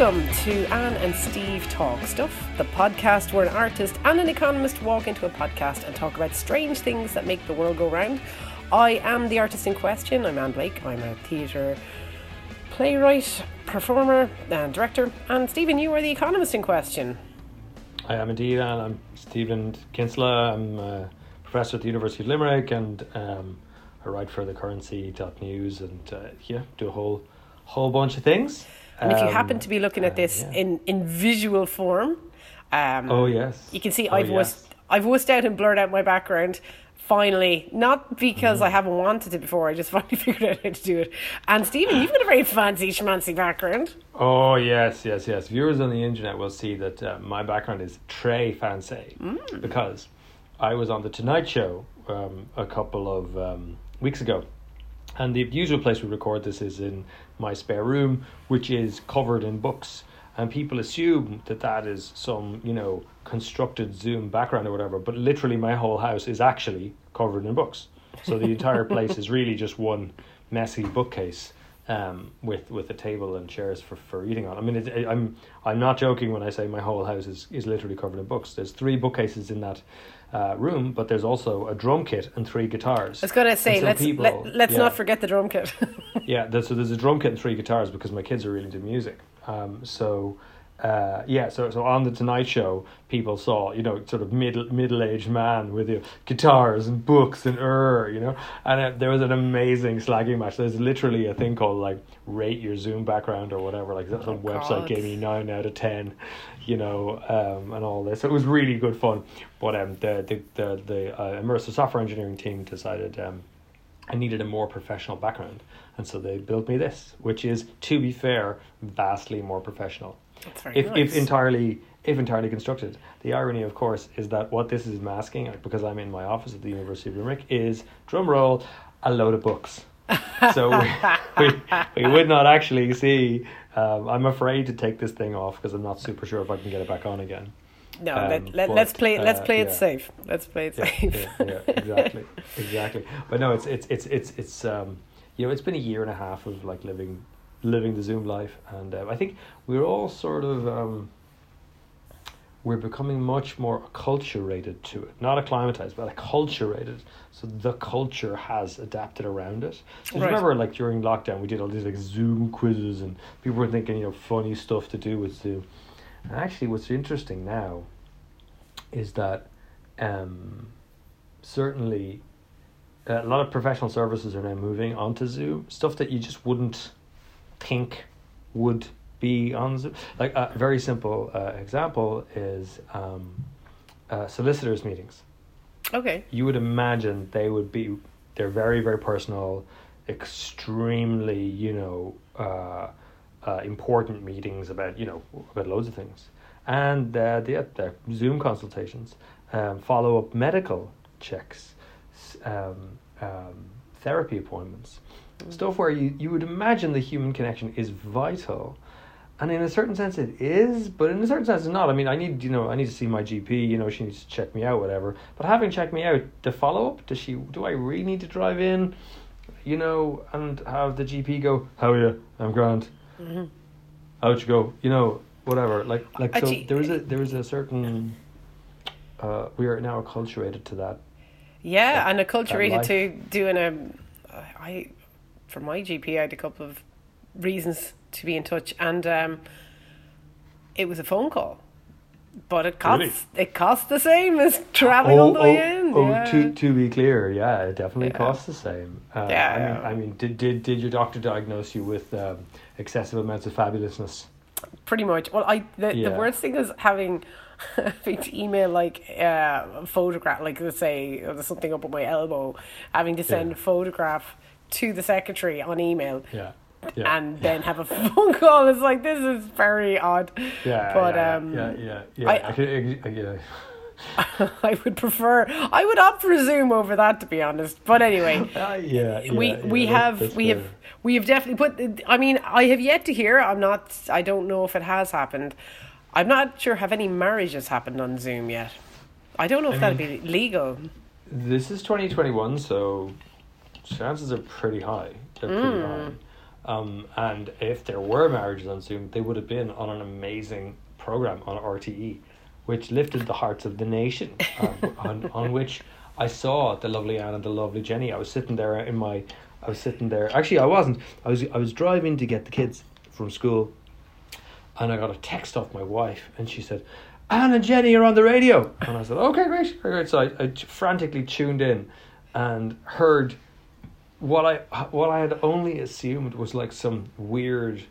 Welcome to Anne and Steve Talk Stuff, the podcast where an artist and an economist walk into a podcast and talk about strange things that make the world go round. I am the artist in question. I'm Anne Blake. I'm a theatre playwright, performer and director. And Stephen, you are the economist in question. I am indeed, Anne. I'm Stephen Kinsler. I'm a professor at the University of Limerick and I write for the Currency.News and do a whole bunch of things. And if you happen to be looking at this in visual form, you can see I've wussed out and blurred out my background, finally. Not because I haven't wanted it before, I just finally figured out how to do it. And Stephen, you've got a very fancy schmancy background. Oh, yes. Viewers on the internet will see that my background is très fancy because I was on The Tonight Show a couple of weeks ago. And the usual place we record this is in my spare room, which is covered in books. And people assume that that is some, constructed Zoom background or whatever. But literally my whole house is actually covered in books. So the entire place is really just one messy bookcase with a table and chairs for eating on. I mean, I'm not joking when I say my whole house is literally covered in books. There's 3 bookcases in that room, but there's also a drum kit and 3 guitars. I was going to say, let's not forget the drum kit. So there's a drum kit and 3 guitars because my kids are really into music. So on The Tonight Show, people saw, sort of middle-aged man with guitars and books and and there was an amazing slagging match. There's literally a thing called rate your Zoom background or whatever, website gave me 9 out of 10, and all this. So it was really good fun. But the immersive software engineering team decided I needed a more professional background, and so they built me this, which is, to be fair, vastly more professional. That's very nice. If entirely constructed. The irony, of course, is that what this is masking, because I'm in my office at the University of Limerick, is, drum roll, a load of books. So we would not actually see. I'm afraid to take this thing off because I'm not super sure if I can get it back on again. No, let's play it safe. Let's play it safe. Exactly. But no, it's it's been a year and a half of living the Zoom life, and I think we're all sort of we're becoming much more acculturated to it, not acclimatized but acculturated, so the culture has adapted around it. Right. Remember during lockdown we did all these Zoom quizzes and people were thinking funny stuff to do with Zoom, and actually what's interesting now is that certainly a lot of professional services are now moving onto Zoom, stuff that you just wouldn't think would be on Zoom. A very simple example is solicitors' meetings. Okay. You would imagine they're very, very personal, extremely, important meetings about loads of things. And they're Zoom consultations, follow-up medical checks, therapy appointments. Stuff where you would imagine the human connection is vital, and in a certain sense it is, but in a certain sense it's not. I mean, I need to see my GP, she needs to check me out, whatever. But having checked me out, the follow-up, do I really need to drive in, and have the GP go, "How are you? I'm grand." Mm-hmm. How'd you go? Whatever. There is a certain. We are now acculturated to that. Yeah, and acculturated to doing for my GP, I had a couple of reasons to be in touch, and it was a phone call, but it costs the same as traveling all the way in. To be clear, it definitely costs the same. I mean, did your doctor diagnose you with excessive amounts of fabulousness? Pretty much. Well, the worst thing is having to email a photograph, let's say there's something up at my elbow, having to send a photograph to the secretary on email, and then have a phone call. It's this is very odd. I would prefer. I would opt for Zoom over that, to be honest. But anyway, we have definitely put. I mean, I have yet to hear. I don't know if it has happened. I'm not sure. Have any marriages happened on Zoom yet? I don't know if that'd be legal. This is 2021, so chances are pretty high. And if there were marriages on Zoom, they would have been on an amazing program on RTE, which lifted the hearts of the nation, on which I saw the lovely Anne and the lovely Jenny. I was driving to get the kids from school, and I got a text off my wife, and she said, "Anne and Jenny are on the radio." And I said, "Okay, great." So I frantically tuned in and heard what I had only assumed was like some weird,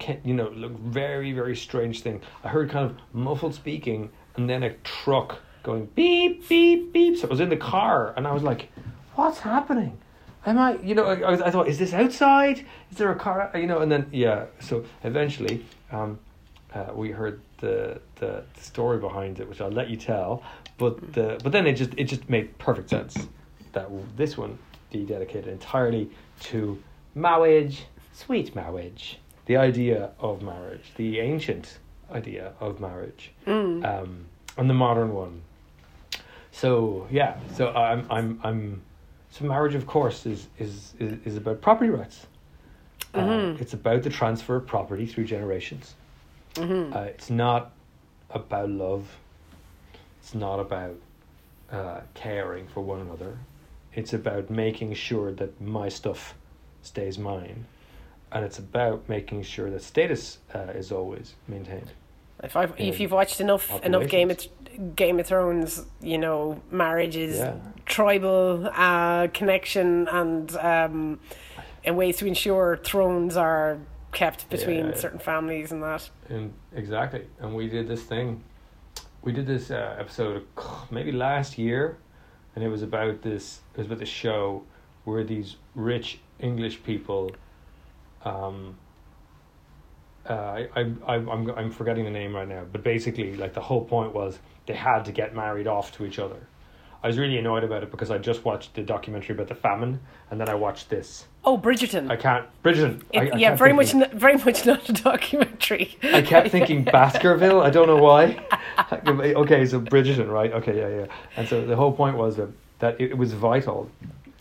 very, very strange thing. I heard kind of muffled speaking and then a truck going beep, beep, beep. So I was in the car and I was like, what's happening? I thought, is this outside? Is there a car? So eventually we heard the story behind it, which I'll let you tell, but then it just made perfect sense that this one be dedicated entirely to marriage, sweet marriage, the idea of marriage, the ancient idea of marriage, and the modern one. So marriage, of course, is about property rights. It's about the transfer of property through generations. It's not about love. It's not about caring for one another. It's about making sure that my stuff stays mine. And it's about making sure that status is always maintained. If you've watched enough Game of Thrones, marriage is tribal connection and ways to ensure thrones are kept between certain families and that. Exactly. And we did this thing. We did this episode maybe last year, and it was about this show where these rich English people. I'm forgetting the name right now, but basically, like, the whole point was they had to get married off to each other. I was really annoyed about it because I just watched the documentary about the famine, and then I watched this. Oh, Bridgerton! Bridgerton. Very much not a documentary. I kept thinking Baskerville. I don't know why. Okay, so Bridgerton, right? Okay, yeah. And so the whole point was that it was vital.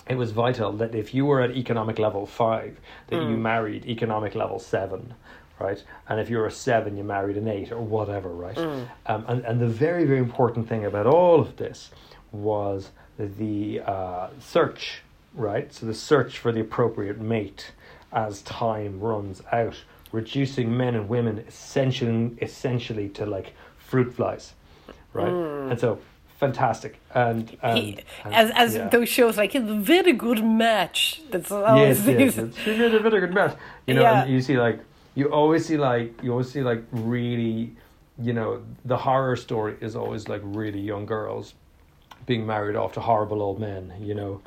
It was vital that if you were at economic level 5, that you married economic level 7, right? And if you were a 7, you married an 8 or whatever, right? And the very, very important thing about all of this was the search, right? So the search for the appropriate mate as time runs out, reducing men and women essentially to like fruit flies, right? And so... fantastic, and those shows, like, it's a very good match. That's always it's a very good match. And you always see really, the horror story is always like really young girls being married off to horrible old men. You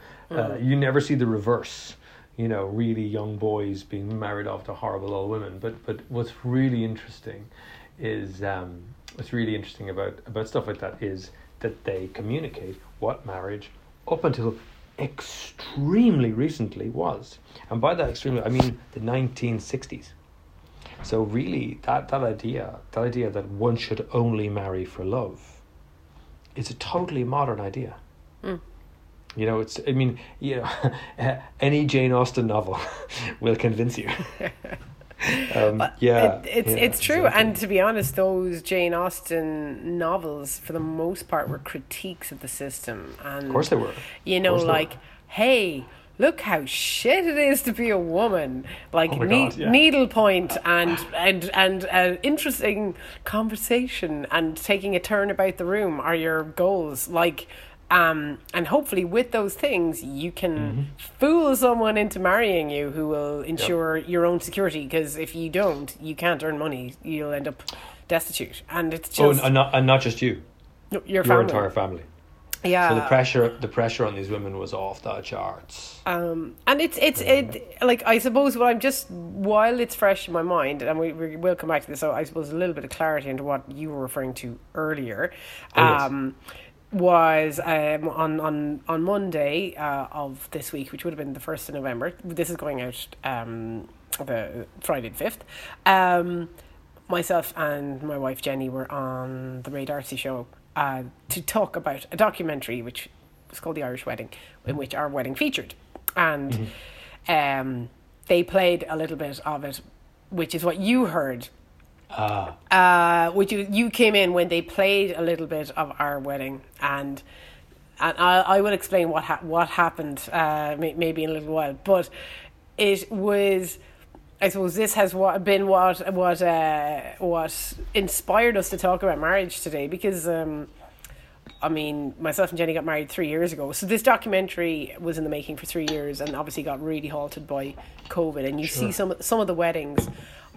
never see the reverse. Really young boys being married off to horrible old women. But what's really interesting is about stuff like that is that they communicate what marriage up until extremely recently was. And by that extremely, I mean the 1960s. So really that idea that one should only marry for love is a totally modern idea. Any Jane Austen novel will convince you. It's true, exactly. And to be honest, those Jane Austen novels, for the most part, were critiques of the system. And, of course, they were. Hey, look how shit it is to be a woman. Like, needlepoint and an interesting conversation and taking a turn about the room are your goals. And hopefully with those things, you can fool someone into marrying you who will ensure your own security. Because if you don't, you can't earn money. You'll end up destitute. And it's just... not just you. No, your entire family. Yeah. So the pressure on these women was off the charts. I suppose what I'm just, while it's fresh in my mind, and we will come back to this, so I suppose a little bit of clarity into what you were referring to earlier. Was on Monday of this week, which would have been the 1st of November. This is going out the Friday the 5th. Myself and my wife Jenny were on the Ray D'Arcy show to talk about a documentary which was called The Irish Wedding, in which our wedding featured. And they played a little bit of it, which is what you heard. Which you came in when they played a little bit of Our Wedding, and I will explain what happened maybe in a little while, but it was, I suppose this has been what inspired us to talk about marriage today, because I mean, myself and Jenny got married 3 years ago. So this documentary was in the making for 3 years and obviously got really halted by COVID. And you sure. see some of the weddings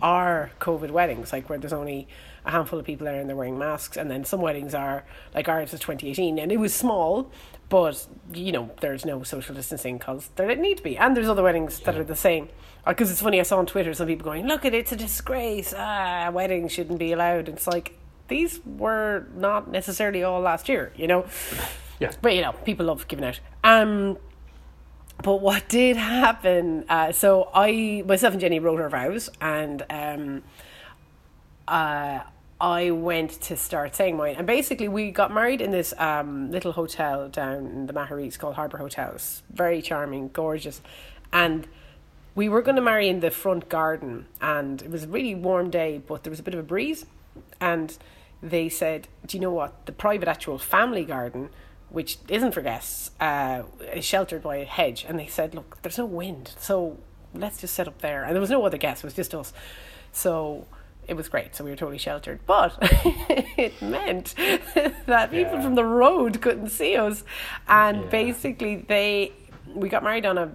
are COVID weddings, like where there's only a handful of people there and they're wearing masks. And then some weddings are, like ours was 2018. And it was small, but, you know, there's no social distancing because there didn't need to be. And there's other weddings that are the same. Because it's funny, I saw on Twitter some people going, look, it's a disgrace. Weddings shouldn't be allowed. It's like, these were not necessarily all last year, you know? Yeah. But, you know, people love giving out. But what did happen, so myself and Jenny wrote our vows, and I went to start saying mine. And basically we got married in this little hotel down in the Maharese called Harbour Hotels. Very charming, gorgeous. And we were going to marry in the front garden. And it was a really warm day, but there was a bit of a breeze. And they said, do you know what? The private actual family garden, which isn't for guests, is sheltered by a hedge. And they said, look, there's no wind, so let's just set up there. And there was no other guests, it was just us. So it was great. So we were totally sheltered. But it meant that people from the road couldn't see us. And basically we got married on a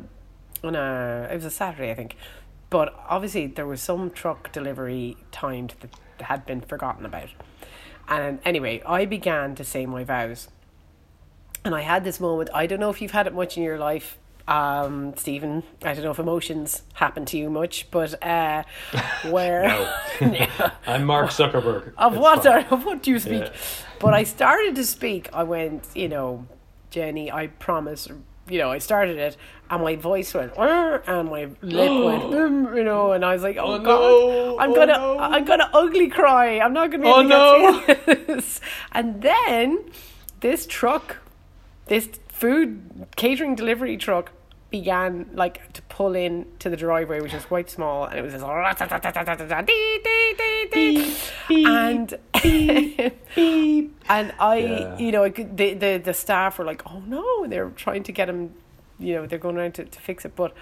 it was a Saturday, I think. But obviously there was some truck delivery timed that had been forgotten about. And anyway, I began to say my vows. And I had this moment, I don't know if you've had it much in your life, Stephen, I don't know if emotions happen to you much, but where... I'm Mark Zuckerberg. Of what do you speak? Yeah. But I started to speak, I went, you know, Jenny, I promise, you know, I started it, and my voice went, and my lip went, you know, and I was like, oh God, no. I'm gonna ugly cry. I'm not gonna be able to get through this. And then this truck, this food catering delivery truck, began like to pull in to the driveway, which was quite small, and it was this, and and I, you know, the staff were like, oh no, they're trying to get him, you know, they're going around to fix it, but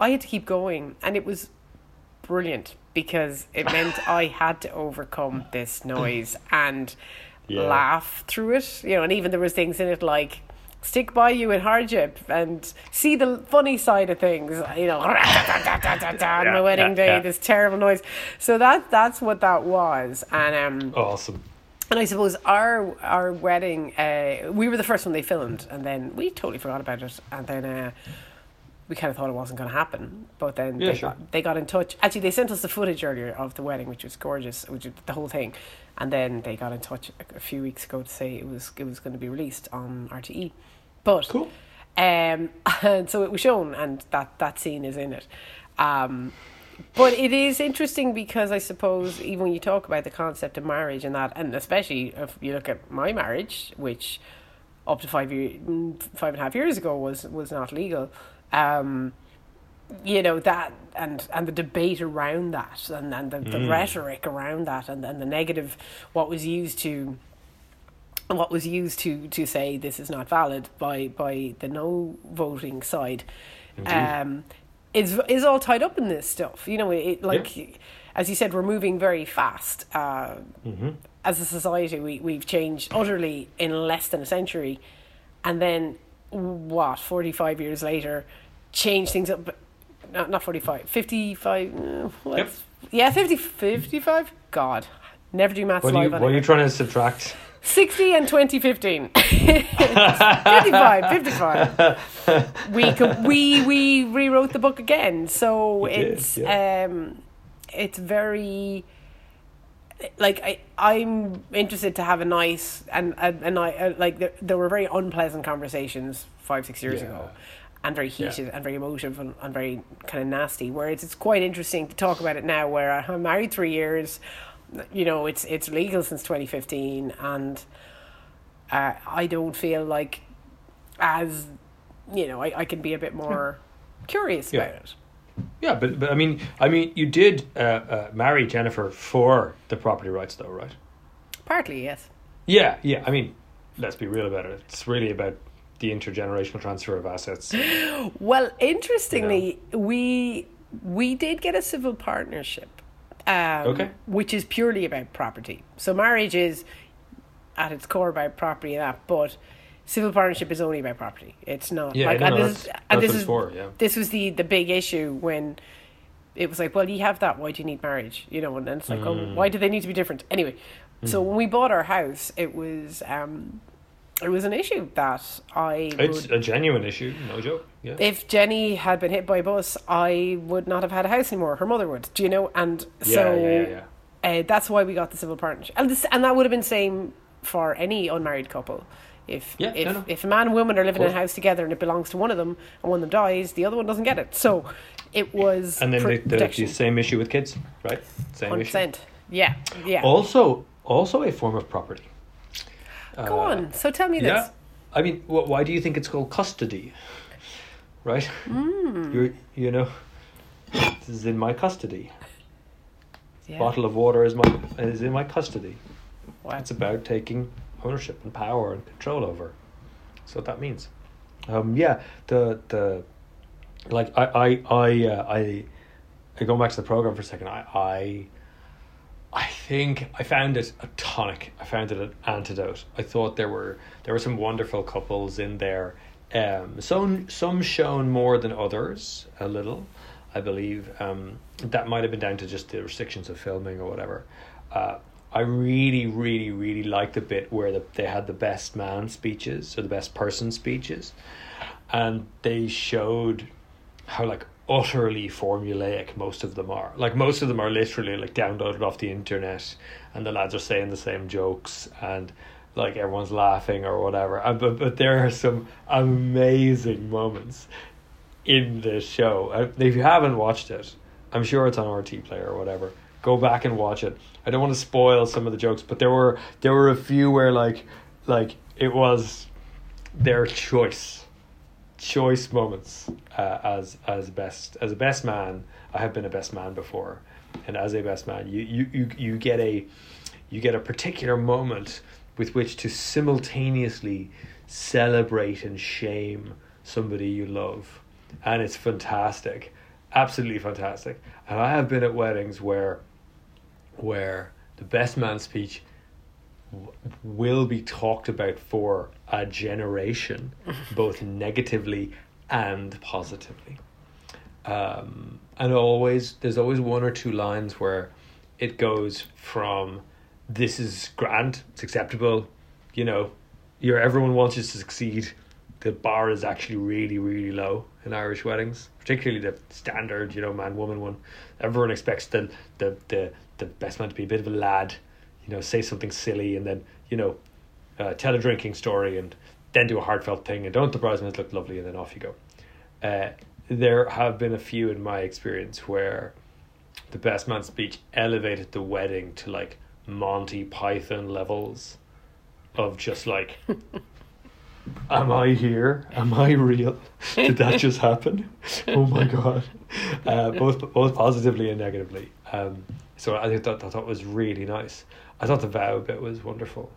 I had to keep going, and it was brilliant because it meant I had to overcome this noise and laugh through it, you know, and even there was things in it like, stick by you in hardship and see the funny side of things, you know, on my wedding day, this terrible noise. So that's what that was. And awesome. And I suppose our wedding, we were the first one they filmed, and then we totally forgot about it, and then we kind of thought it wasn't going to happen, but then they got in touch. Actually, they sent us the footage earlier of the wedding, which was gorgeous, which was the whole thing, and then they got in touch a few weeks ago to say it was going to be released on RTE. But cool. And so it was shown, and that scene is in it. But it is interesting because I suppose even when you talk about the concept of marriage and that, and especially if you look at my marriage, which up to 5.5 years ago was not legal, you know, that and the debate around that and the rhetoric around that and the negative, what was used to say this is not valid by the no voting side. Indeed. Is all tied up in this stuff. You know, as you said, we're moving very fast. As a society, we've changed utterly in less than a century. And then, 45 years later, change things up. Not 45, 55. Yep. Yeah, 50, 55. God, never do maths live. What are you trying to subtract? 60 and 2015. 55. We rewrote the book again. So it's very, like, I'm interested to have a nice there were very unpleasant conversations 5-6 years ago, and very heated and very emotive and very kind of nasty, where it's quite interesting to talk about it now, where I'm married 3 years. You know, it's legal since 2015, and I don't feel like, as you know, I can be a bit more curious about it. Yeah, but I mean, you did marry Jennifer for the property rights, though, right? Partly, yes. Yeah, yeah. I mean, let's be real about it. It's really about the intergenerational transfer of assets. Well, interestingly, you know, we did get a civil partnership, which is purely about property. So marriage is at its core about property and that, but civil partnership is only about property. It's not. Yeah, like, no, this was the big issue when it was like, well, you have that, why do you need marriage? You know, and then it's like, oh, why do they need to be different? Anyway, so when we bought our house, it was an issue that it's a genuine issue, no joke. Yeah. If Jenny had been hit by a bus, I would not have had a house anymore. Her mother would, do you know? And so that's why we got the civil partnership. And that would have been the same for any unmarried couple. If a man and woman are living in a house together and it belongs to one of them and one of them dies, the other one doesn't get it. So it was. And then the same issue with kids, right? Same 100%. Issue. Yeah, yeah. Also a form of property. Go on. So tell me this. Yeah. I mean, why do you think it's called custody? Right? Mm. You know, this is in my custody. Yeah. Bottle of water is in my custody. Wow. It's about taking ownership and power and control over. That's what that means. I going back to the program for a second. I think I found it a tonic. I found it an antidote. I thought there were some wonderful couples in there. Some shone more than others a little, I believe. That might have been down to just the restrictions of filming or whatever. I really, really, really liked the bit where they had the best man speeches or the best person speeches, and they showed how like utterly formulaic most of them are. Like most of them are literally like downloaded off the internet, and the lads are saying the same jokes and like everyone's laughing or whatever. But there are some amazing moments in this show. If you haven't watched it, I'm sure it's on RT Player or whatever. Go back and watch it. I don't want to spoil some of the jokes, but there were a few where like it was their choice moments as a best man. I have been a best man before, and as a best man, you get a particular moment with which to simultaneously celebrate and shame somebody you love, and it's fantastic. Absolutely fantastic. And I have been at weddings where the best man speech will be talked about for a generation, both negatively and positively. And there's always one or two lines where it goes from, this is grand, it's acceptable, you know, everyone wants you to succeed. The bar is actually really, really low in Irish weddings, particularly the standard, you know, man-woman one. Everyone expects the best man to be a bit of a lad, you know, say something silly and then, you know, tell a drinking story and then do a heartfelt thing and don't the bridesmaids look lovely and then off you go. There have been a few in my experience where the best man speech elevated the wedding to like Monty Python levels of just like... Am I here? Am I real? Did that just happen? Oh my God. Both positively and negatively. So I think that was really nice. I thought the vow bit was wonderful.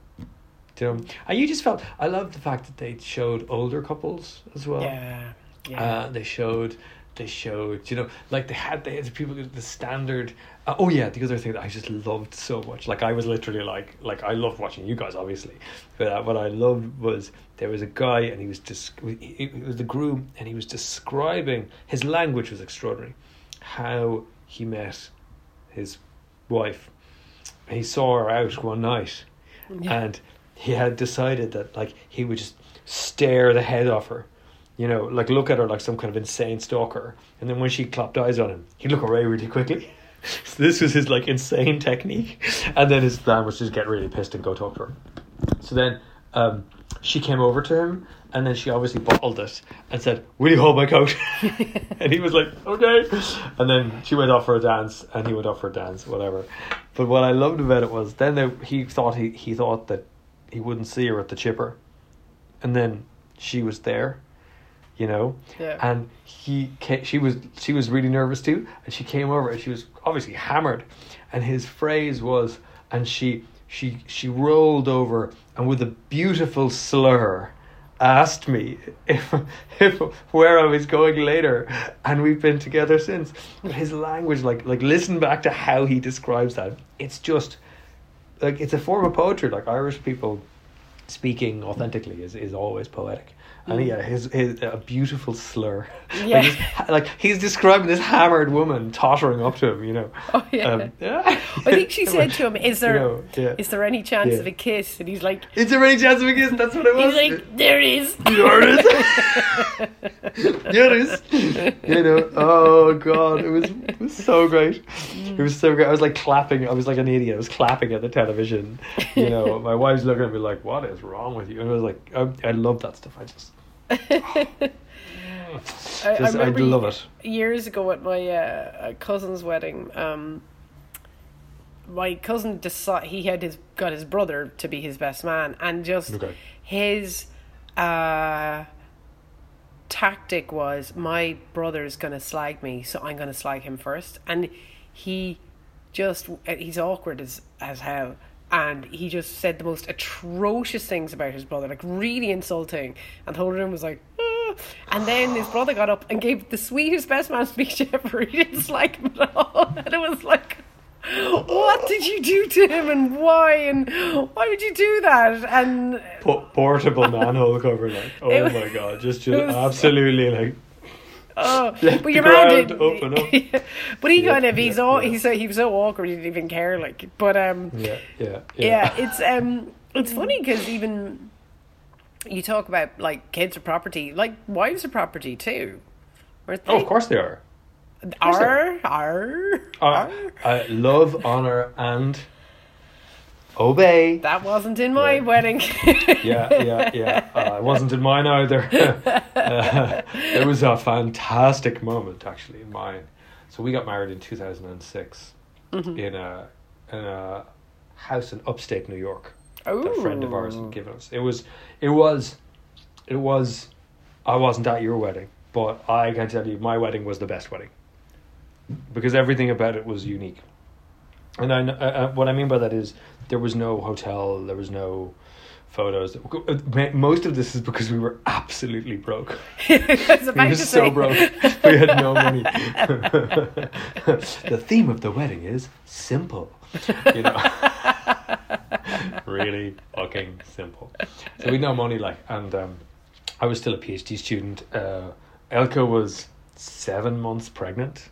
Do you know? And you just felt, I loved the fact that they showed older couples as well. Yeah. Yeah. They showed, you know, like they had people the standard. The other thing that I just loved so much, like I was literally like I loved watching you guys, obviously, but what I loved was there was a guy and he was the groom and he was describing, his language was extraordinary, how he met his wife. He saw her out one night, and he had decided that like he would just stare the head off her. You know, like look at her like some kind of insane stalker. And then when she clapped eyes on him, he'd look away really quickly. So this was his like insane technique. And then his plan was just get really pissed and go talk to her. So then she came over to him and then she obviously bottled it and said, will you hold my coat? And he was like, okay. And then she went off for a dance and he went off for a dance, whatever. But what I loved about it was then he thought that he wouldn't see her at the chipper. And then she was there. you know. Yeah. And she was really nervous too, and she came over and she was obviously hammered, and his phrase was, and she rolled over and with a beautiful slur asked me if where I was going later, and we've been together since. But his language, like listen back to how he describes that. It's just like, it's a form of poetry. Like, Irish people speaking authentically is always poetic. And yeah, his a beautiful slur. Yeah. Like he's describing this hammered woman tottering up to him, you know. Oh yeah. I think she said to him, "Is there any chance of a kiss?" And he's like, "Is there any chance of a kiss?" That's what it was. He's like, "There is. There is. You know. Oh God, it was so great. It was so great. I was like clapping. I was like an idiot. I was clapping at the television. You know, my wife's looking at me like, "What is wrong with you?" And I was like, "I love that stuff. I just." I love it. Years ago at my cousin's wedding, my cousin decided he had got his brother to be his best man, and just his tactic was, my brother's gonna slag me, so I'm gonna slag him first. And he's awkward as hell. And he just said the most atrocious things about his brother, like really insulting. And the whole room was like, ah. And then his brother got up and gave the sweetest best man speech ever. He didn't dislike him at all. And it was like, what did you do to him, and why? And why would you do that? And portable manhole cover, like, oh my God, just absolutely like. Oh, but your man did. Open up. Yeah. But he was so awkward he didn't even care. Like, but it's funny because even you talk about like kids are property, like wives are property too. Oh, of course they are. Love, honor, and obey. That wasn't in my wedding. Yeah. It wasn't in mine either. It was a fantastic moment, actually, in mine. So we got married in 2006 in a house in upstate New York. Oh. That a friend of ours had given us. It was. I wasn't at your wedding, but I can tell you, my wedding was the best wedding because everything about it was unique. And what I mean by that is there was no hotel, there was no photos. Most of this is because we were absolutely broke. We were so broke. We had no money. The theme of the wedding is simple. You know, really fucking simple. So we had no money, like, and I was still a PhD student. Elka was 7 months pregnant.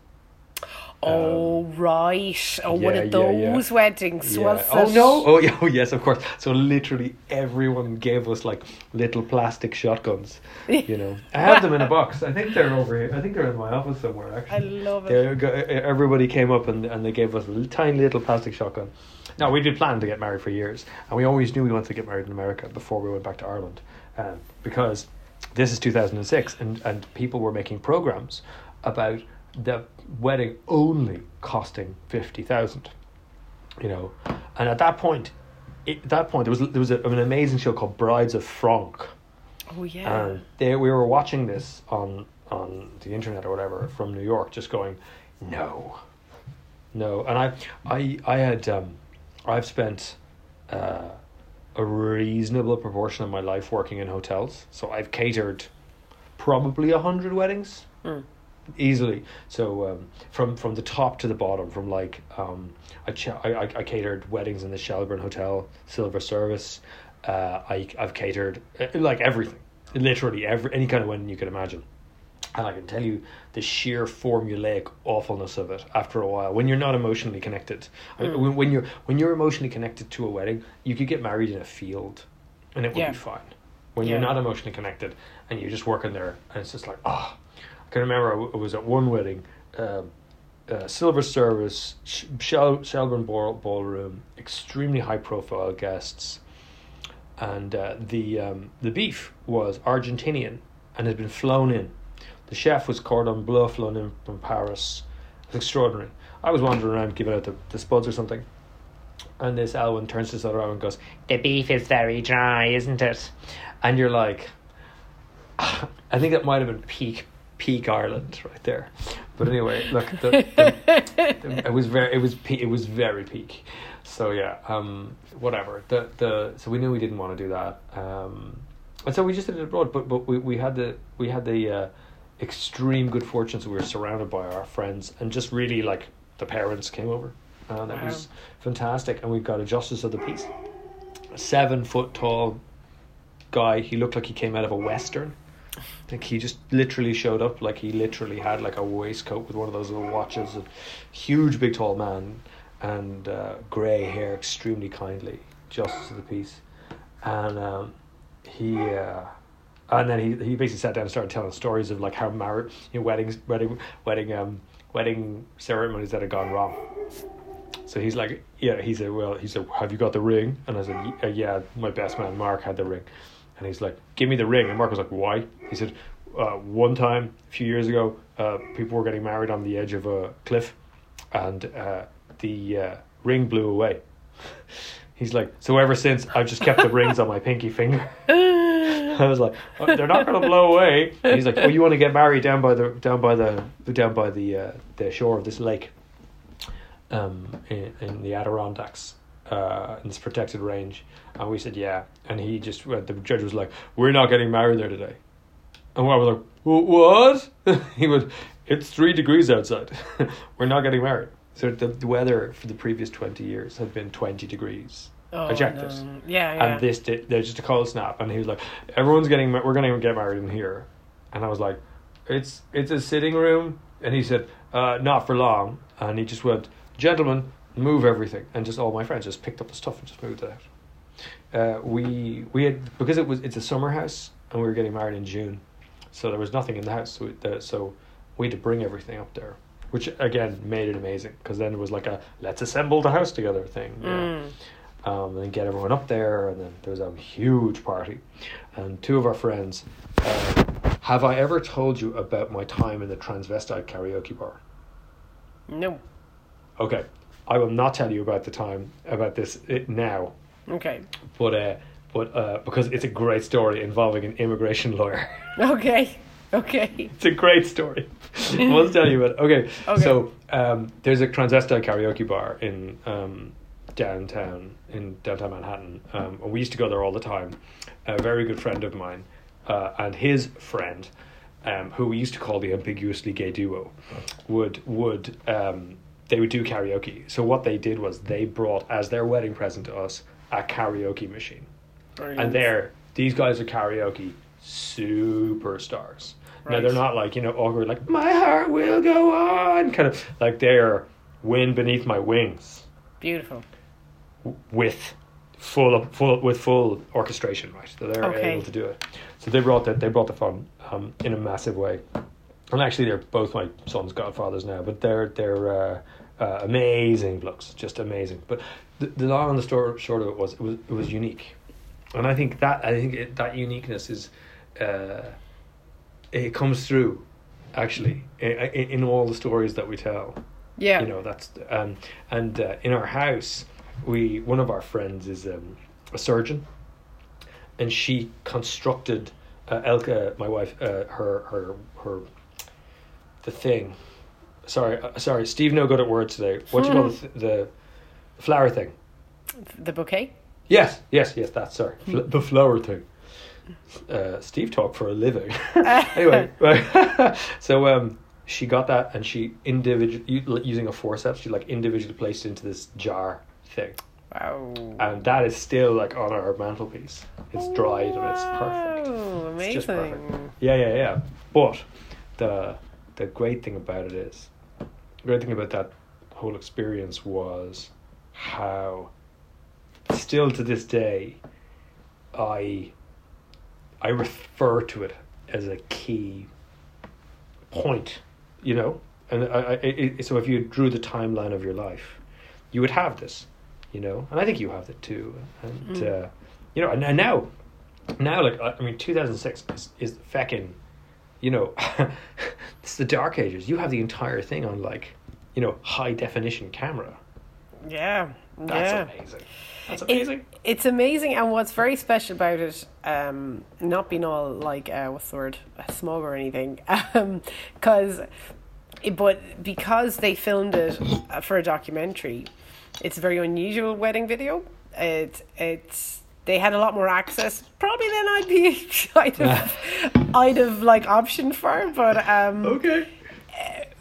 Oh, right. Oh, yeah, one of those weddings, wasn't it? Oh, no. Oh, yes, of course. So literally everyone gave us, like, little plastic shotguns, you know. I have them in a box. I think they're over here. I think they're in my office somewhere, actually. I love it. Everybody came up and they gave us a tiny little plastic shotgun. Now, we did plan to get married for years, and we always knew we wanted to get married in America before we went back to Ireland, because this is 2006, and people were making programs about the wedding only costing 50,000, you know, and at that point, there was an amazing show called Brides of Franc. Oh yeah. And we were watching this on the internet or whatever from New York, just going, no, and I had I've spent a reasonable proportion of my life working in hotels, so I've catered probably 100 weddings. Easily. So from the top to the bottom, from like I catered weddings in the Shelburne Hotel, silver service. I've catered like everything, literally any kind of wedding you can imagine, and I can tell you the sheer formulaic awfulness of it after a while when you're not emotionally connected. When you're emotionally connected to a wedding, you could get married in a field and it would be fine. When you're not emotionally connected and you're just working there, and it's just like, oh, I can remember I was at one wedding, silver service, Shelburne Ballroom, extremely high profile guests, and the beef was Argentinian and had been flown in. The chef was cordon bleu, flown in from Paris. It was extraordinary. I was wandering around giving out the spuds or something, and this Alwyn turns to this other Alwyn and goes, "The beef is very dry, isn't it?" And you're like, I think that might have been peak Ireland right there. But anyway, look, it was very peak. So yeah, whatever. So we knew we didn't want to do that, and so we just did it abroad. But we had the extreme good fortune, so we were surrounded by our friends, and just really like the parents came over, and it was fantastic. And we got a justice of the peace, a 7 foot tall guy. He looked like he came out of a western. Like he just literally showed up, like he literally had like a waistcoat with one of those little watches, and huge big tall man, and grey hair, extremely kindly, justice of the peace. And he basically sat down and started telling stories of like how wedding ceremonies that had gone wrong. So he's like, yeah, he said, have you got the ring? And I said, yeah, my best man Mark had the ring. And he's like, give me the ring. And Mark was like, why? He said, one time, a few years ago, people were getting married on the edge of a cliff, and the ring blew away. He's like, so ever since, I've just kept the rings on my pinky finger. I was like, oh, they're not going to blow away. And he's like, oh, you want to get married down by the shore of this lake, in the Adirondacks. In this protected range. And we said yeah, and he just went, the judge was like, we're not getting married there today. And I was like, what? He went, it's 3 degrees outside. We're not getting married. So the weather for the previous 20 years had been 20 degrees. Oh, I checked this. Yeah. And this did, there's just a cold snap, and he was like, everyone's getting, we're going to get married in here. And I was like, it's a sitting room. And he said, not for long. And he just went, gentlemen, move everything. And just all my friends just picked up the stuff and just moved it out. We had, because it's a summer house, and we were getting married in June, so there was nothing in the house. So we had to bring everything up there, which again made it amazing, because then it was like a let's assemble the house together thing, you know? And then get everyone up there, and then there was a huge party. And two of our friends, have I ever told you about my time in the transvestite karaoke bar? No. Okay. I will not tell you about the time about this now. Okay. But because it's a great story involving an immigration lawyer. Okay. It's a great story. I won't tell you about it. Okay. So there's a transvestite karaoke bar in downtown Manhattan. And we used to go there all the time. A very good friend of mine, and his friend, who we used to call the ambiguously gay duo, would they would do karaoke. So what they did was they brought, as their wedding present to us, a karaoke machine. Brilliant. And these guys are karaoke superstars. Right. Now they're not like, awkward, like, my heart will go on, kind of like they're wind beneath my wings. Beautiful. With full orchestration, right? So they're able to do it. So they brought the fun in a massive way. And actually, they're both my son's godfathers now, but they're amazing blokes, just amazing. But the long and the short of it was it was unique, and I think that uniqueness is, it comes through, actually, in all the stories that we tell. Yeah, that's and in our house, one of our friends is a surgeon, and she constructed Elka, my wife, her. The thing, sorry, Steve, no good at words today. What do you call the flower thing? The bouquet. Yes. That's sorry. The flower thing. Steve talked for a living. Anyway, so she got that, and she using a forceps, she like individually placed it into this jar thing. Wow. And that is still like on our mantelpiece. It's dried and it's perfect. Oh, amazing! It's just perfect. Yeah. But the great thing about it is, the great thing about that whole experience was how, still to this day, I refer to it as a key point, And so if you drew the timeline of your life, you would have this, And I think you have it too, and and now, like, I mean, 2006 is feckin'. It's the dark ages. You have the entire thing on, like, high definition camera. Yeah. That's amazing. That's amazing. It's amazing, and what's very special about it, not being all like smug or anything, because they filmed it for a documentary. It's a very unusual wedding video. They had a lot more access probably than I'd have optioned for,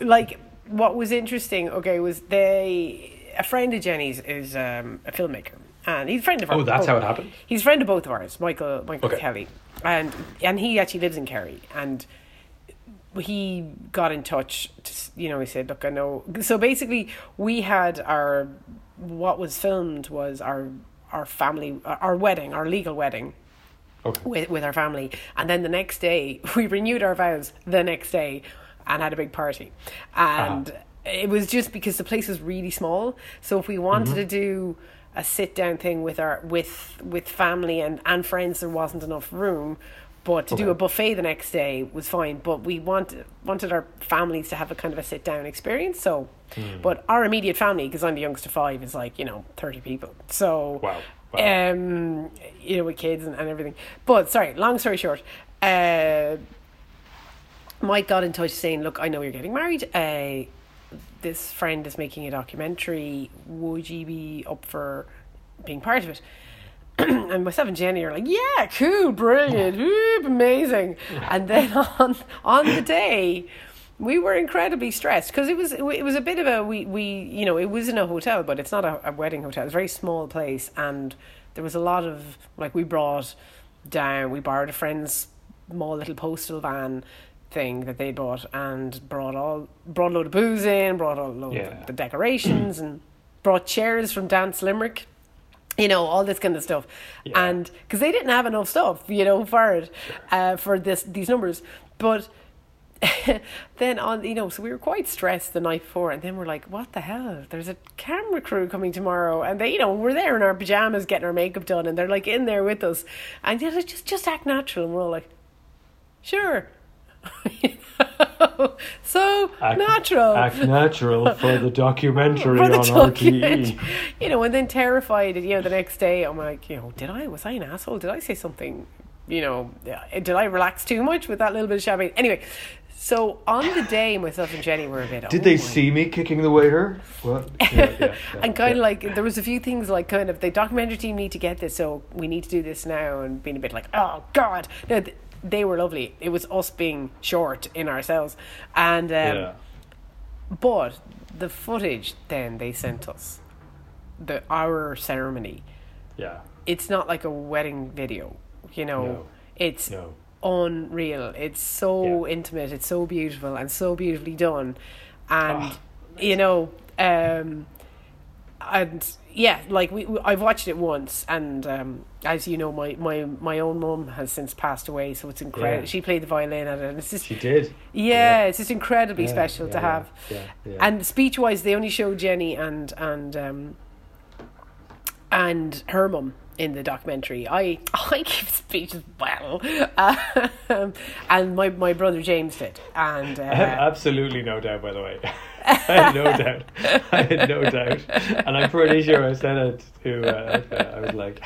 but what was interesting, was a friend of Jenny's is a filmmaker, and he's a friend of ours. Oh, that's how it happened. He's a friend of both of ours, Michael Kelly, and he actually lives in Kerry, and he got in touch. He said, "Look, I know." So basically, we had our family, our wedding, our legal wedding. Okay. With our family, and then the next day we renewed our vows the next day and had a big party, and it was just because the place was really small, so if we wanted to do a sit down thing with our with family and friends, there wasn't enough room, but to do a buffet the next day was fine, but we wanted our families to have a kind of a sit down experience, so but our immediate family, because I'm the youngest of five, is 30 people, so wow. With kids and everything. But sorry, long story short, Mike got in touch saying, "Look, I know you're getting married. This friend is making a documentary. Would you be up for being part of it?" And myself and Jenny are like, "Yeah, cool, brilliant, ooh, amazing." And then on the day, we were incredibly stressed because it was a bit of a it was in a hotel, but it's not a wedding hotel. It's a very small place, and there was a lot of we borrowed a friend's small little postal van thing that they bought, and brought a load of booze in, brought a load of the decorations, and brought chairs from Dance Limerick, all this kind of stuff, and because they didn't have enough stuff, for it, for these numbers, but. Then so we were quite stressed the night before, and then we're like, what the hell, there's a camera crew coming tomorrow, and they we're there in our pajamas getting our makeup done, and they're in there with us, and just act natural, and we're all like, sure. So act natural for the documentary on RTE, and then terrified, the next day I'm like, was I an asshole, did I say something, did I relax too much with that little bit of champagne? Anyway, so on the day, myself and Jenny were a bit... Did they see me kicking the waiter? What? Yeah, and there was a few things the documentary team need to get this, so we need to do this now, and being a bit oh, God. No, they were lovely. It was us being short in ourselves. And but the footage then they sent us, our ceremony. Yeah. It's not like a wedding video, It's... No. Unreal. It's so intimate, it's so beautiful, and so beautifully done, and I've watched it once, and as you know, my own mum has since passed away, so it's incredible. She played the violin at it, and it's just... She did. Yeah, it's just incredibly special to have. Yeah. And speech wise they only showed Jenny and her mum in the documentary. I gave speech as well, and my brother James did, and I have absolutely no doubt, by the way. I had no doubt, and I'm pretty sure I said it to I was like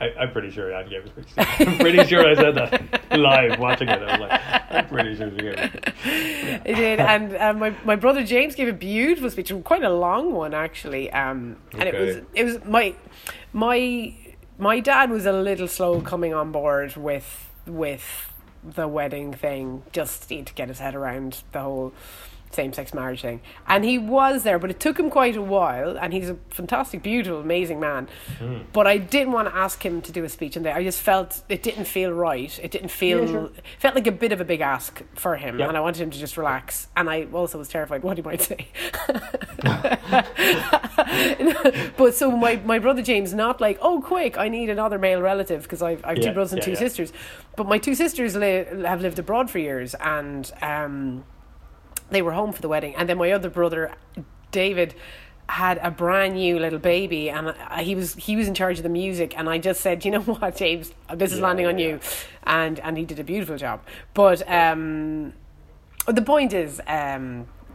I'm pretty sure Anne gave a speech. I'm pretty sure I said that live watching it. I was like, I'm pretty sure she gave it. Yeah. It did, and my brother James gave a beautiful speech, quite a long one actually, and it was my dad was a little slow coming on board with the wedding thing, just to get his head around the whole same-sex marriage thing, and he was there, but it took him quite a while, and he's a fantastic, beautiful, amazing man, but I didn't want to ask him to do a speech in there. I just felt it didn't feel right. It didn't feel... felt like a bit of a big ask for him, and I wanted him to just relax, and I also was terrified what he might say. But so my brother James, not quick, I need another male relative, because I've two brothers and two sisters, but my two sisters have lived abroad for years, and they were home for the wedding, and then my other brother David had a brand new little baby, and he was in charge of the music, and I just said, you know what, James, this is landing on you, and he did a beautiful job, but the point is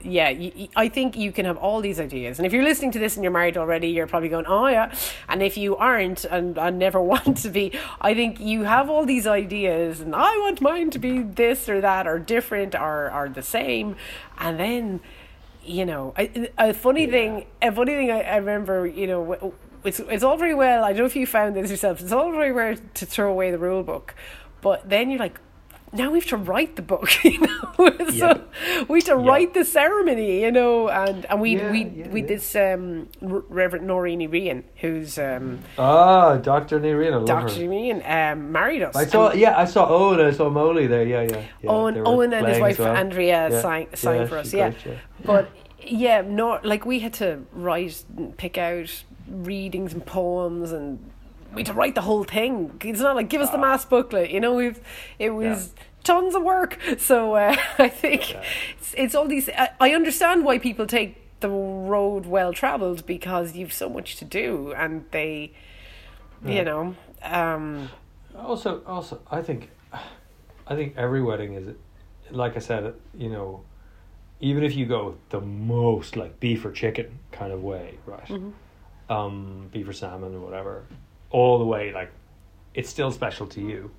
yeah, I think you can have all these ideas. And if you're listening to this and you're married already, you're probably going, oh yeah. And if you aren't and never want to be, I think you have all these ideas and I want mine to be this or that or different or the same. And then, you know, a funny thing I remember, you know, it's all very well, I don't know if you found this yourself, it's all very well to throw away the rule book. But then you're like, now we have to write the book, you know. So we have to write the ceremony, you know, and we this Reverend Noreen Ryan, who's Dr. Noreen, I love her. Dr. Noreen married us. I saw Owen, I saw Molly there, Owen and his wife Andrea sang for us, But yeah, no, like we had to write, pick out readings and poems and. We had to write the whole thing. It's not like give us the mass booklet, you know. It was tons of work. So I think it's all these. I understand why people take the road well traveled because you've so much to do, and they, you know. Also, I think every wedding is, like I said, you know, even if you go the most like beef or chicken kind of way, right? Mm-hmm. Beef or salmon or whatever. All the way, like, it's still special to you.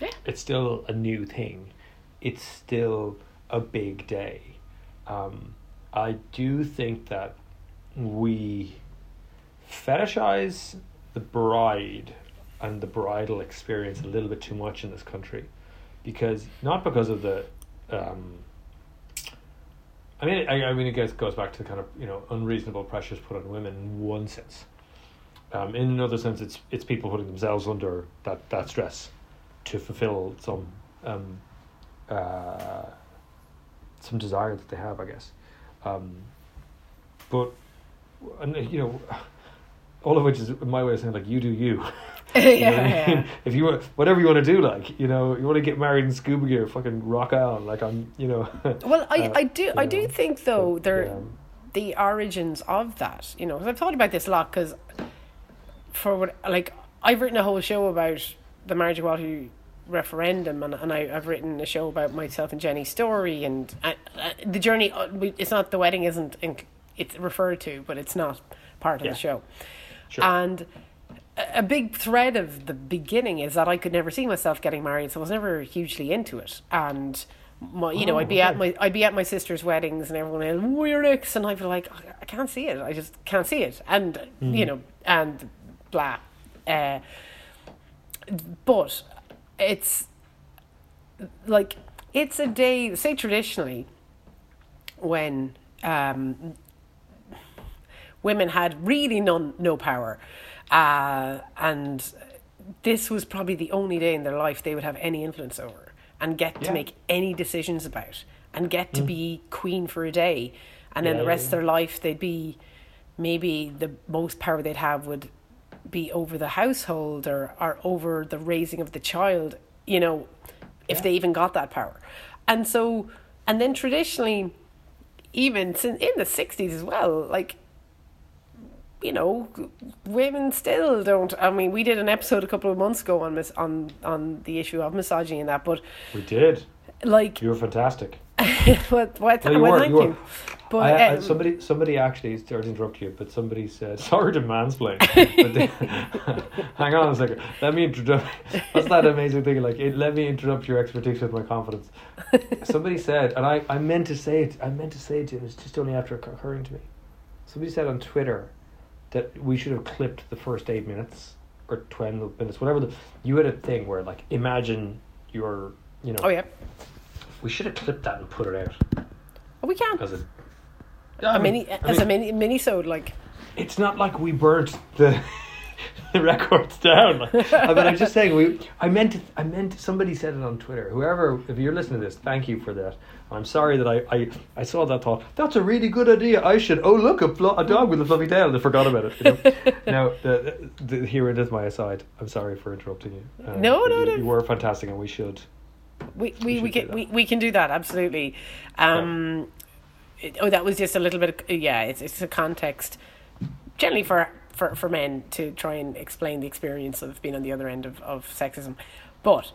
Yeah. It's still a new thing. It's still a big day. I do think that we fetishize the bride and the bridal experience a little bit too much in this country, because of the. I mean, I guess it goes back to the kind of, you know, unreasonable pressures put on women in one sense. In another sense, it's people putting themselves under that stress to fulfill some desire that they have, I guess. But you know, all of which is my way of saying, like, you do you. you know what I mean? If you want, whatever you want to do, like, you know, you want to get married in scuba gear, fucking rock on, like I'm, you know. Well, I do think though the origins of that, you know, because I've thought about this a lot because. I've written a whole show about the marriage equality referendum, and I've written a show about myself and Jenny's story, and the journey. It's not the wedding, it's referred to, but it's not part of the show. Sure. And a big thread of the beginning is that I could never see myself getting married, so I was never hugely into it, and. I'd be at my sister's weddings and everyone else, we're next, and I'd be like, I can't see it, I just can't see it, and you know, and blah, but it's like it's a day, say traditionally, when women had really no power, and this was probably the only day in their life they would have any influence over. And get to make any decisions about, and get to be queen for a day, and then the rest of their life they'd be, maybe the most power they'd have would be over the household or over the raising of the child, you know, if they even got that power. And so, and then traditionally, even in the 60s as well, like, you know, women still don't. I mean, we did an episode a couple of months ago on the issue of misogyny and that, but we did. Like, you were fantastic. Well, you were. But somebody actually, sorry to interrupt you, but somebody said, sorry to mansplain. But hang on a second. Let me interrupt. What's that amazing thing? Like, let me interrupt your expertise with my confidence. Somebody said, and I meant to say it. I meant to say it to him. It's just only after occurring to me. Somebody said on Twitter that we should have clipped the first 8 minutes or 12 minutes, whatever. You had a thing where, like, imagine you're, you know. Oh, yeah. We should have clipped that and put it out. Oh, we can. As a mini-sode, like. It's not like we burnt the records down. Like, but I'm just saying, somebody said it on Twitter. Whoever, if you're listening to this, thank you for that. I'm sorry that I saw that thought. That's a really good idea. I should. Oh, look, a dog with a fluffy tail. And I forgot about it. You know? Now, here it is, my aside. I'm sorry for interrupting you. No. You were fantastic, and we should. We can do that, absolutely. That was just a little bit. It's a context, generally for men to try and explain the experience of being on the other end of sexism, but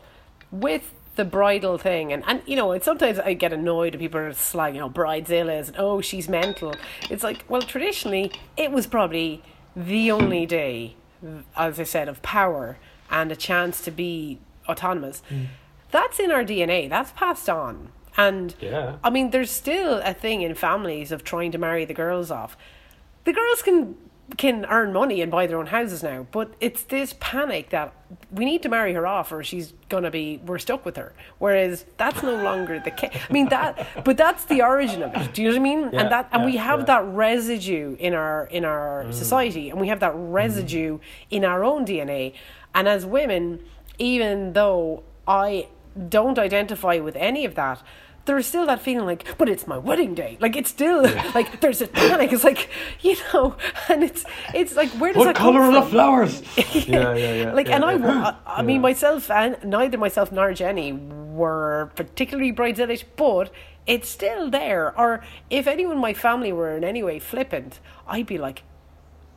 with the bridal thing. And you know, it's sometimes I get annoyed at people are slagging, you know, bridezillas, and oh, she's mental. It's like, well, traditionally, it was probably the only day, as I said, of power and a chance to be autonomous. Mm. That's in our DNA. That's passed on. And yeah. I mean, there's still a thing in families of trying to marry the girls off. The girls can earn money and buy their own houses now, but it's this panic that we need to marry her off or we're stuck with her. Whereas that's no longer the case. I mean but that's the origin of it. Do you know what I mean? Yeah, and we have that residue in our society, and we have that residue in our own DNA. And as women, even though I don't identify with any of that, there's still that feeling like, but it's my wedding day. Like, it's still, like, there's a panic. It's like, you know, and it's like, where does that come from? What colour are the flowers? Yeah. Like, yeah, and I mean, myself, and neither myself nor Jenny were particularly bridezillish, but it's still there. Or if anyone in my family were in any way flippant, I'd be like,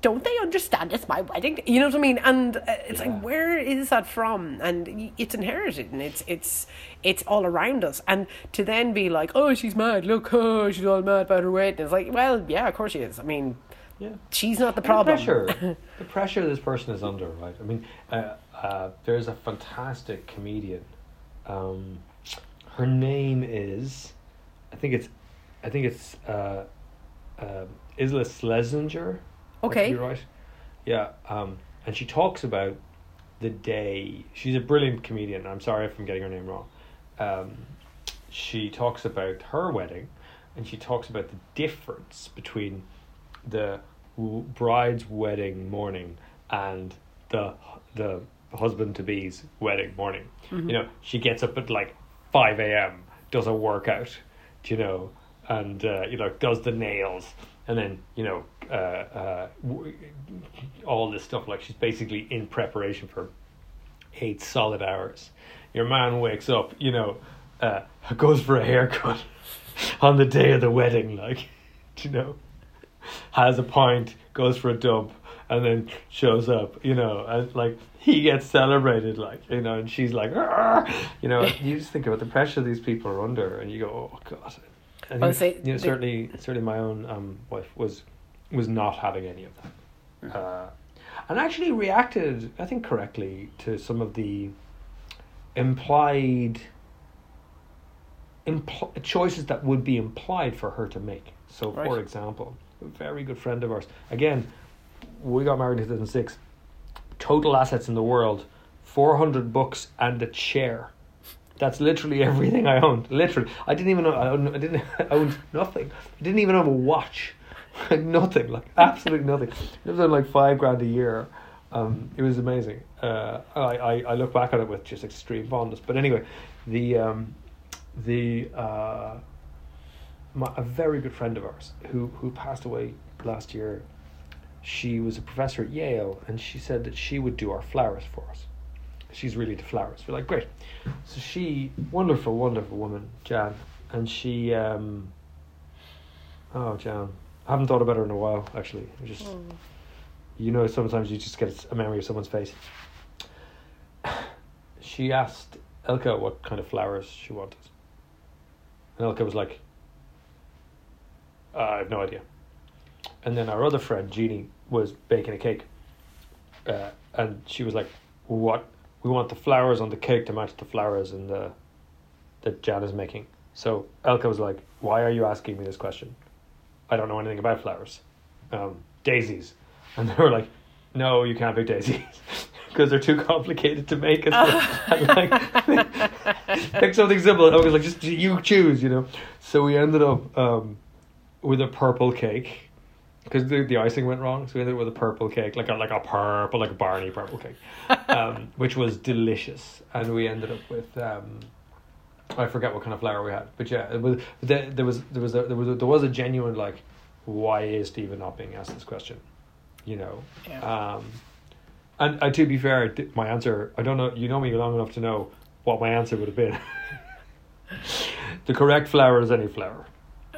don't they understand it's my wedding day? You know what I mean? And it's like, where is that from? And it's inherited, and it's all around us. And to then be like, oh, she's mad. Look, oh, she's all mad about her wedding. It's like, well, yeah, of course she is. I mean, she's not the problem. The pressure this person is under, right? I mean, there's a fantastic comedian. Her name is, I think it's Isla Schlesinger. Okay. You're right. Yeah. And she talks about the day. She's a brilliant comedian. I'm sorry if I'm getting her name wrong. She talks about her wedding, and she talks about the difference between the bride's wedding morning and the husband-to-be's wedding morning. Mm-hmm. You know, she gets up at like 5 a.m., does a workout, you know, and, you know, does the nails. And then, you know, all this stuff, like she's basically in preparation for 8 solid hours. Your man wakes up, you know, goes for a haircut on the day of the wedding, like, you know, has a pint, goes for a dump, and then shows up, you know, and like he gets celebrated, like, you know, and she's like, argh! You know, you just think about the pressure these people are under, and you go, oh God. Certainly my own wife was not having any of that, and actually reacted, I think, correctly to some of the implied choices that would be implied for her to make. So, right. For example, a very good friend of ours. Again, we got married in 2006. Total assets in the world: 400 books and a chair. That's literally everything I owned. Literally, I didn't even know. I owned nothing. I didn't even have a watch. Like nothing. Like absolutely nothing. It was like $5,000 a year. It was amazing. I look back at it with just extreme fondness. But anyway, a very good friend of ours who passed away last year. She was a professor at Yale, and she said that she would do our flowers for us. She's really into flowers. We're like, great. So she, wonderful, wonderful woman, Jan. And she, Jan. I haven't thought about her in a while, actually. You know, sometimes you just get a memory of someone's face. She asked Elka what kind of flowers she wanted. And Elka was like, I have no idea. And then our other friend, Jeannie, was baking a cake. And she was like, what? We want the flowers on the cake to match the flowers in that Jan is making. So Elka was like, why are you asking me this question? I don't know anything about flowers. Daisies. And they were like, no, you can't pick daisies because they're too complicated to make. Pick something simple. And I was like, just you choose, you know. So we ended up with a purple cake. Because the icing went wrong, so we ended up with a purple cake, like a Barney purple cake, which was delicious. And we ended up with I forget what kind of flour we had, but yeah, it was there was a genuine like, why is Stephen not being asked this question, you know? Yeah. And to be fair, my answer, I don't know, you know me long enough to know what my answer would have been. The correct flour is any flour.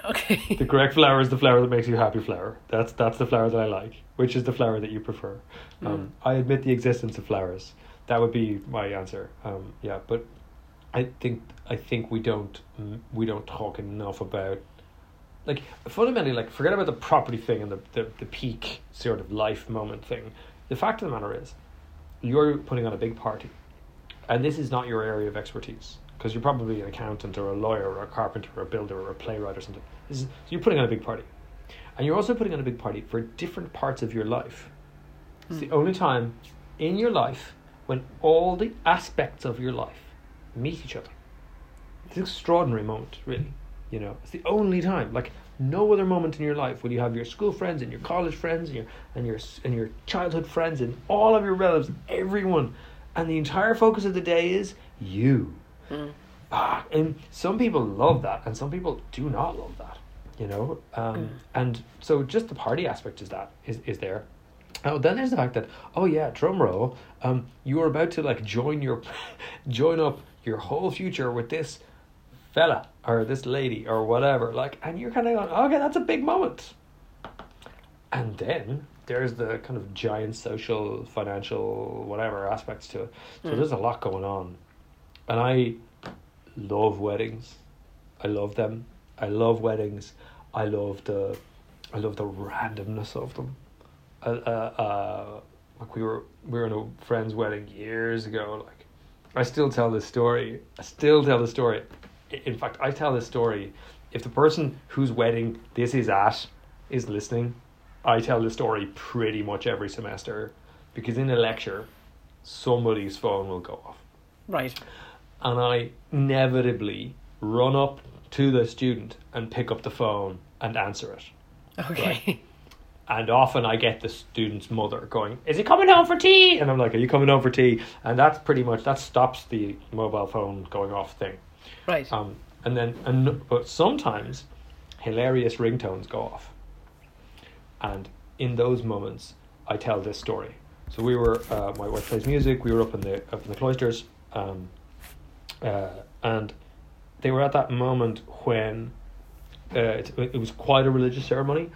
Okay. The correct flower is the flower that makes you happy flower. That's the flower that I like, which is the flower that you prefer. I admit the existence of flowers. That would be my answer. Yeah, but I think we don't talk enough about, like, fundamentally, like, forget about the property thing and the peak sort of life moment thing. The fact of the matter is, you're putting on a big party, and this is not your area of expertise, because you're probably an accountant or a lawyer or a carpenter or a builder or a playwright or something. So you're putting on a big party. And you're also putting on a big party for different parts of your life. It's the only time in your life when all the aspects of your life meet each other. It's an extraordinary moment, really. You know, it's the only time. Like, no other moment in your life will you have your school friends and your college friends and your childhood friends and all of your relatives, everyone, and the entire focus of the day is you. And some people love that, and some people do not love that. You know, and so just the party aspect is that is there. Oh, then there's the fact that, oh yeah, drum roll, you are about to like join up your whole future with this fella or this lady or whatever, like, and you're kind of going, okay, that's a big moment. And then there's the kind of giant social, financial, whatever aspects to it. So there's a lot going on, and I love weddings. I love them. I love weddings. I love the randomness of them. Like we were in a friend's wedding years ago. Like, I still tell this story. In fact, I tell this story. If the person whose wedding this is at is listening, I tell this story pretty much every semester, because in a lecture, somebody's phone will go off. Right. And I inevitably run up to the student and pick up the phone and answer it. Okay. Right? And often I get the student's mother going, "Is he coming home for tea?" And I'm like, "Are you coming home for tea?" And that's pretty much, that stops the mobile phone going off thing. Right. But sometimes hilarious ringtones go off. And in those moments, I tell this story. So we were, my wife plays music. We were up in the cloisters, and they were at that moment when it was quite a religious ceremony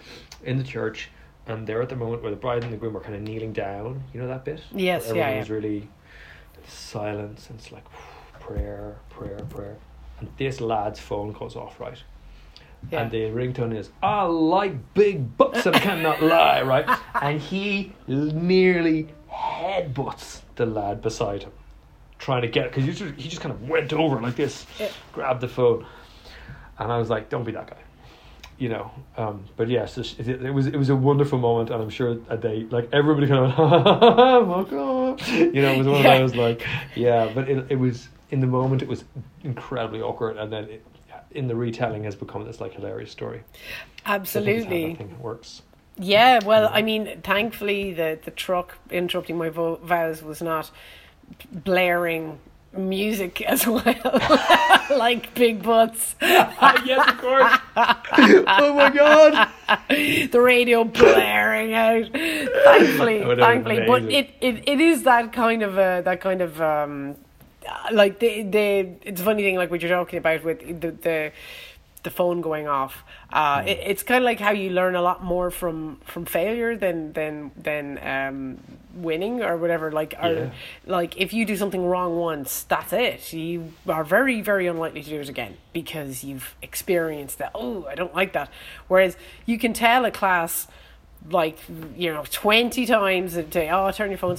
in the church, and they're at the moment where the bride and the groom are kind of kneeling down. You know that bit? Yes, yeah. Everything's really silence, and it's like prayer, and this lad's phone goes off, right? Yeah. And the ringtone is, "I like big butts and cannot lie," right? And he nearly headbutts the lad beside him, trying to get it, because he just kind of went over like this, grabbed the phone, and I was like, "Don't be that guy," you know. But yes, yeah, so it was a wonderful moment, and I'm sure everybody kind of went, "Oh God," you know. It was one of those like, yeah. But it was, in the moment it was incredibly awkward, and then it, in the retelling, has become this like hilarious story. Absolutely, I think it works. Yeah, well, yeah. I mean, thankfully the truck interrupting my vows was not blaring music as well, like big butts. Yes, of course. Oh my God, the radio blaring out. Thankfully, but it is that kind of like the it's a funny thing, like what you're talking about with the phone going off. It's kind of like how you learn a lot more from failure than winning or whatever, like if you do something wrong once, that's it. You are very, very unlikely to do it again, because you've experienced that, "Oh, I don't like that." Whereas you can tell a class, like, you know, 20 times a day, "Oh, turn your phones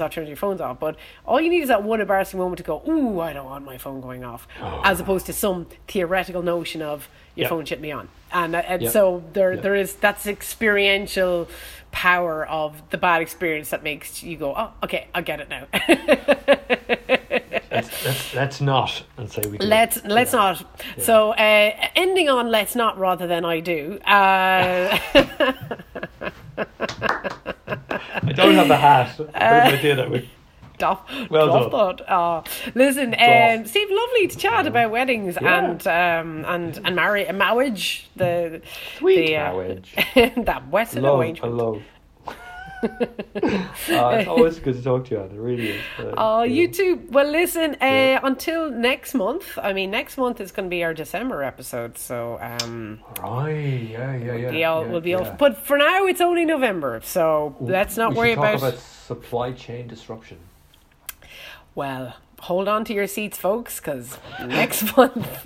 off. But all you need is that one embarrassing moment to go, "Ooh, I don't want my phone going off." Oh. As opposed to some theoretical notion of your phone shit me on. And so there is, that's experiential power of the bad experience that makes you go, "Oh, okay, I get it now." Let's not, and say we can. Let's not. Yeah. So ending on "let's not" rather than "I do." I don't have the hat. I did that week. Well done. Listen, Steve, lovely to chat about weddings and marriage. The sweet marriage. That Western arrangement. Love. It's always good to talk to you, Anne. It really is. You too. Well, listen, until next month. I mean, next month is going to be our December episode, so we'll be off. But for now, it's only November, so let's not worry about supply chain disruption. Well, hold on to your seats, folks, because next month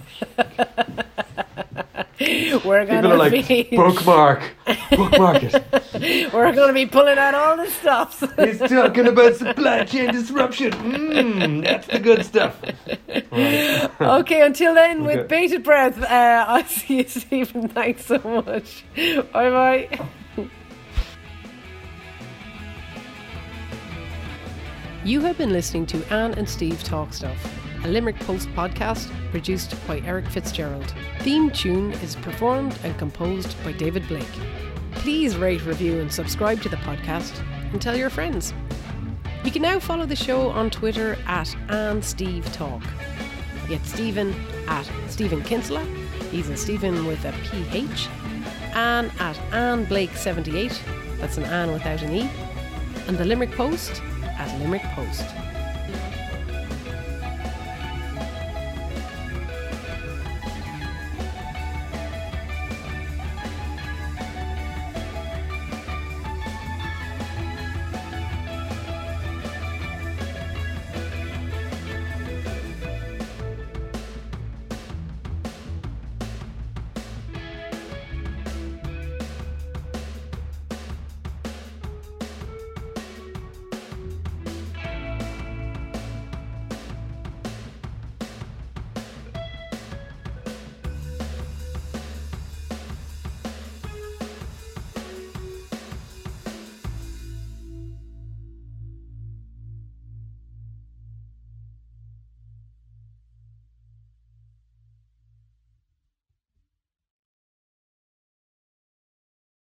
we're going to like, be bookmark it. We're going to be pulling out all the stops. He's talking about supply chain disruption. That's the good stuff. Right. Okay, until then, okay, with bated breath, I'll see you, Stephen. Thanks so much. Bye bye. You have been listening to Anne and Steve Talk Stuff, a Limerick Post podcast produced by Eric Fitzgerald. Theme tune is performed and composed by David Blake. Please rate, review and subscribe to the podcast and tell your friends. You can now follow the show on Twitter at @AnneSteveTalk. Get Stephen at Stephen Kinsler, he's a Stephen with a PH. Anne at AnneBlake78, that's an Anne without an E. And the Limerick Post at Limerick Post.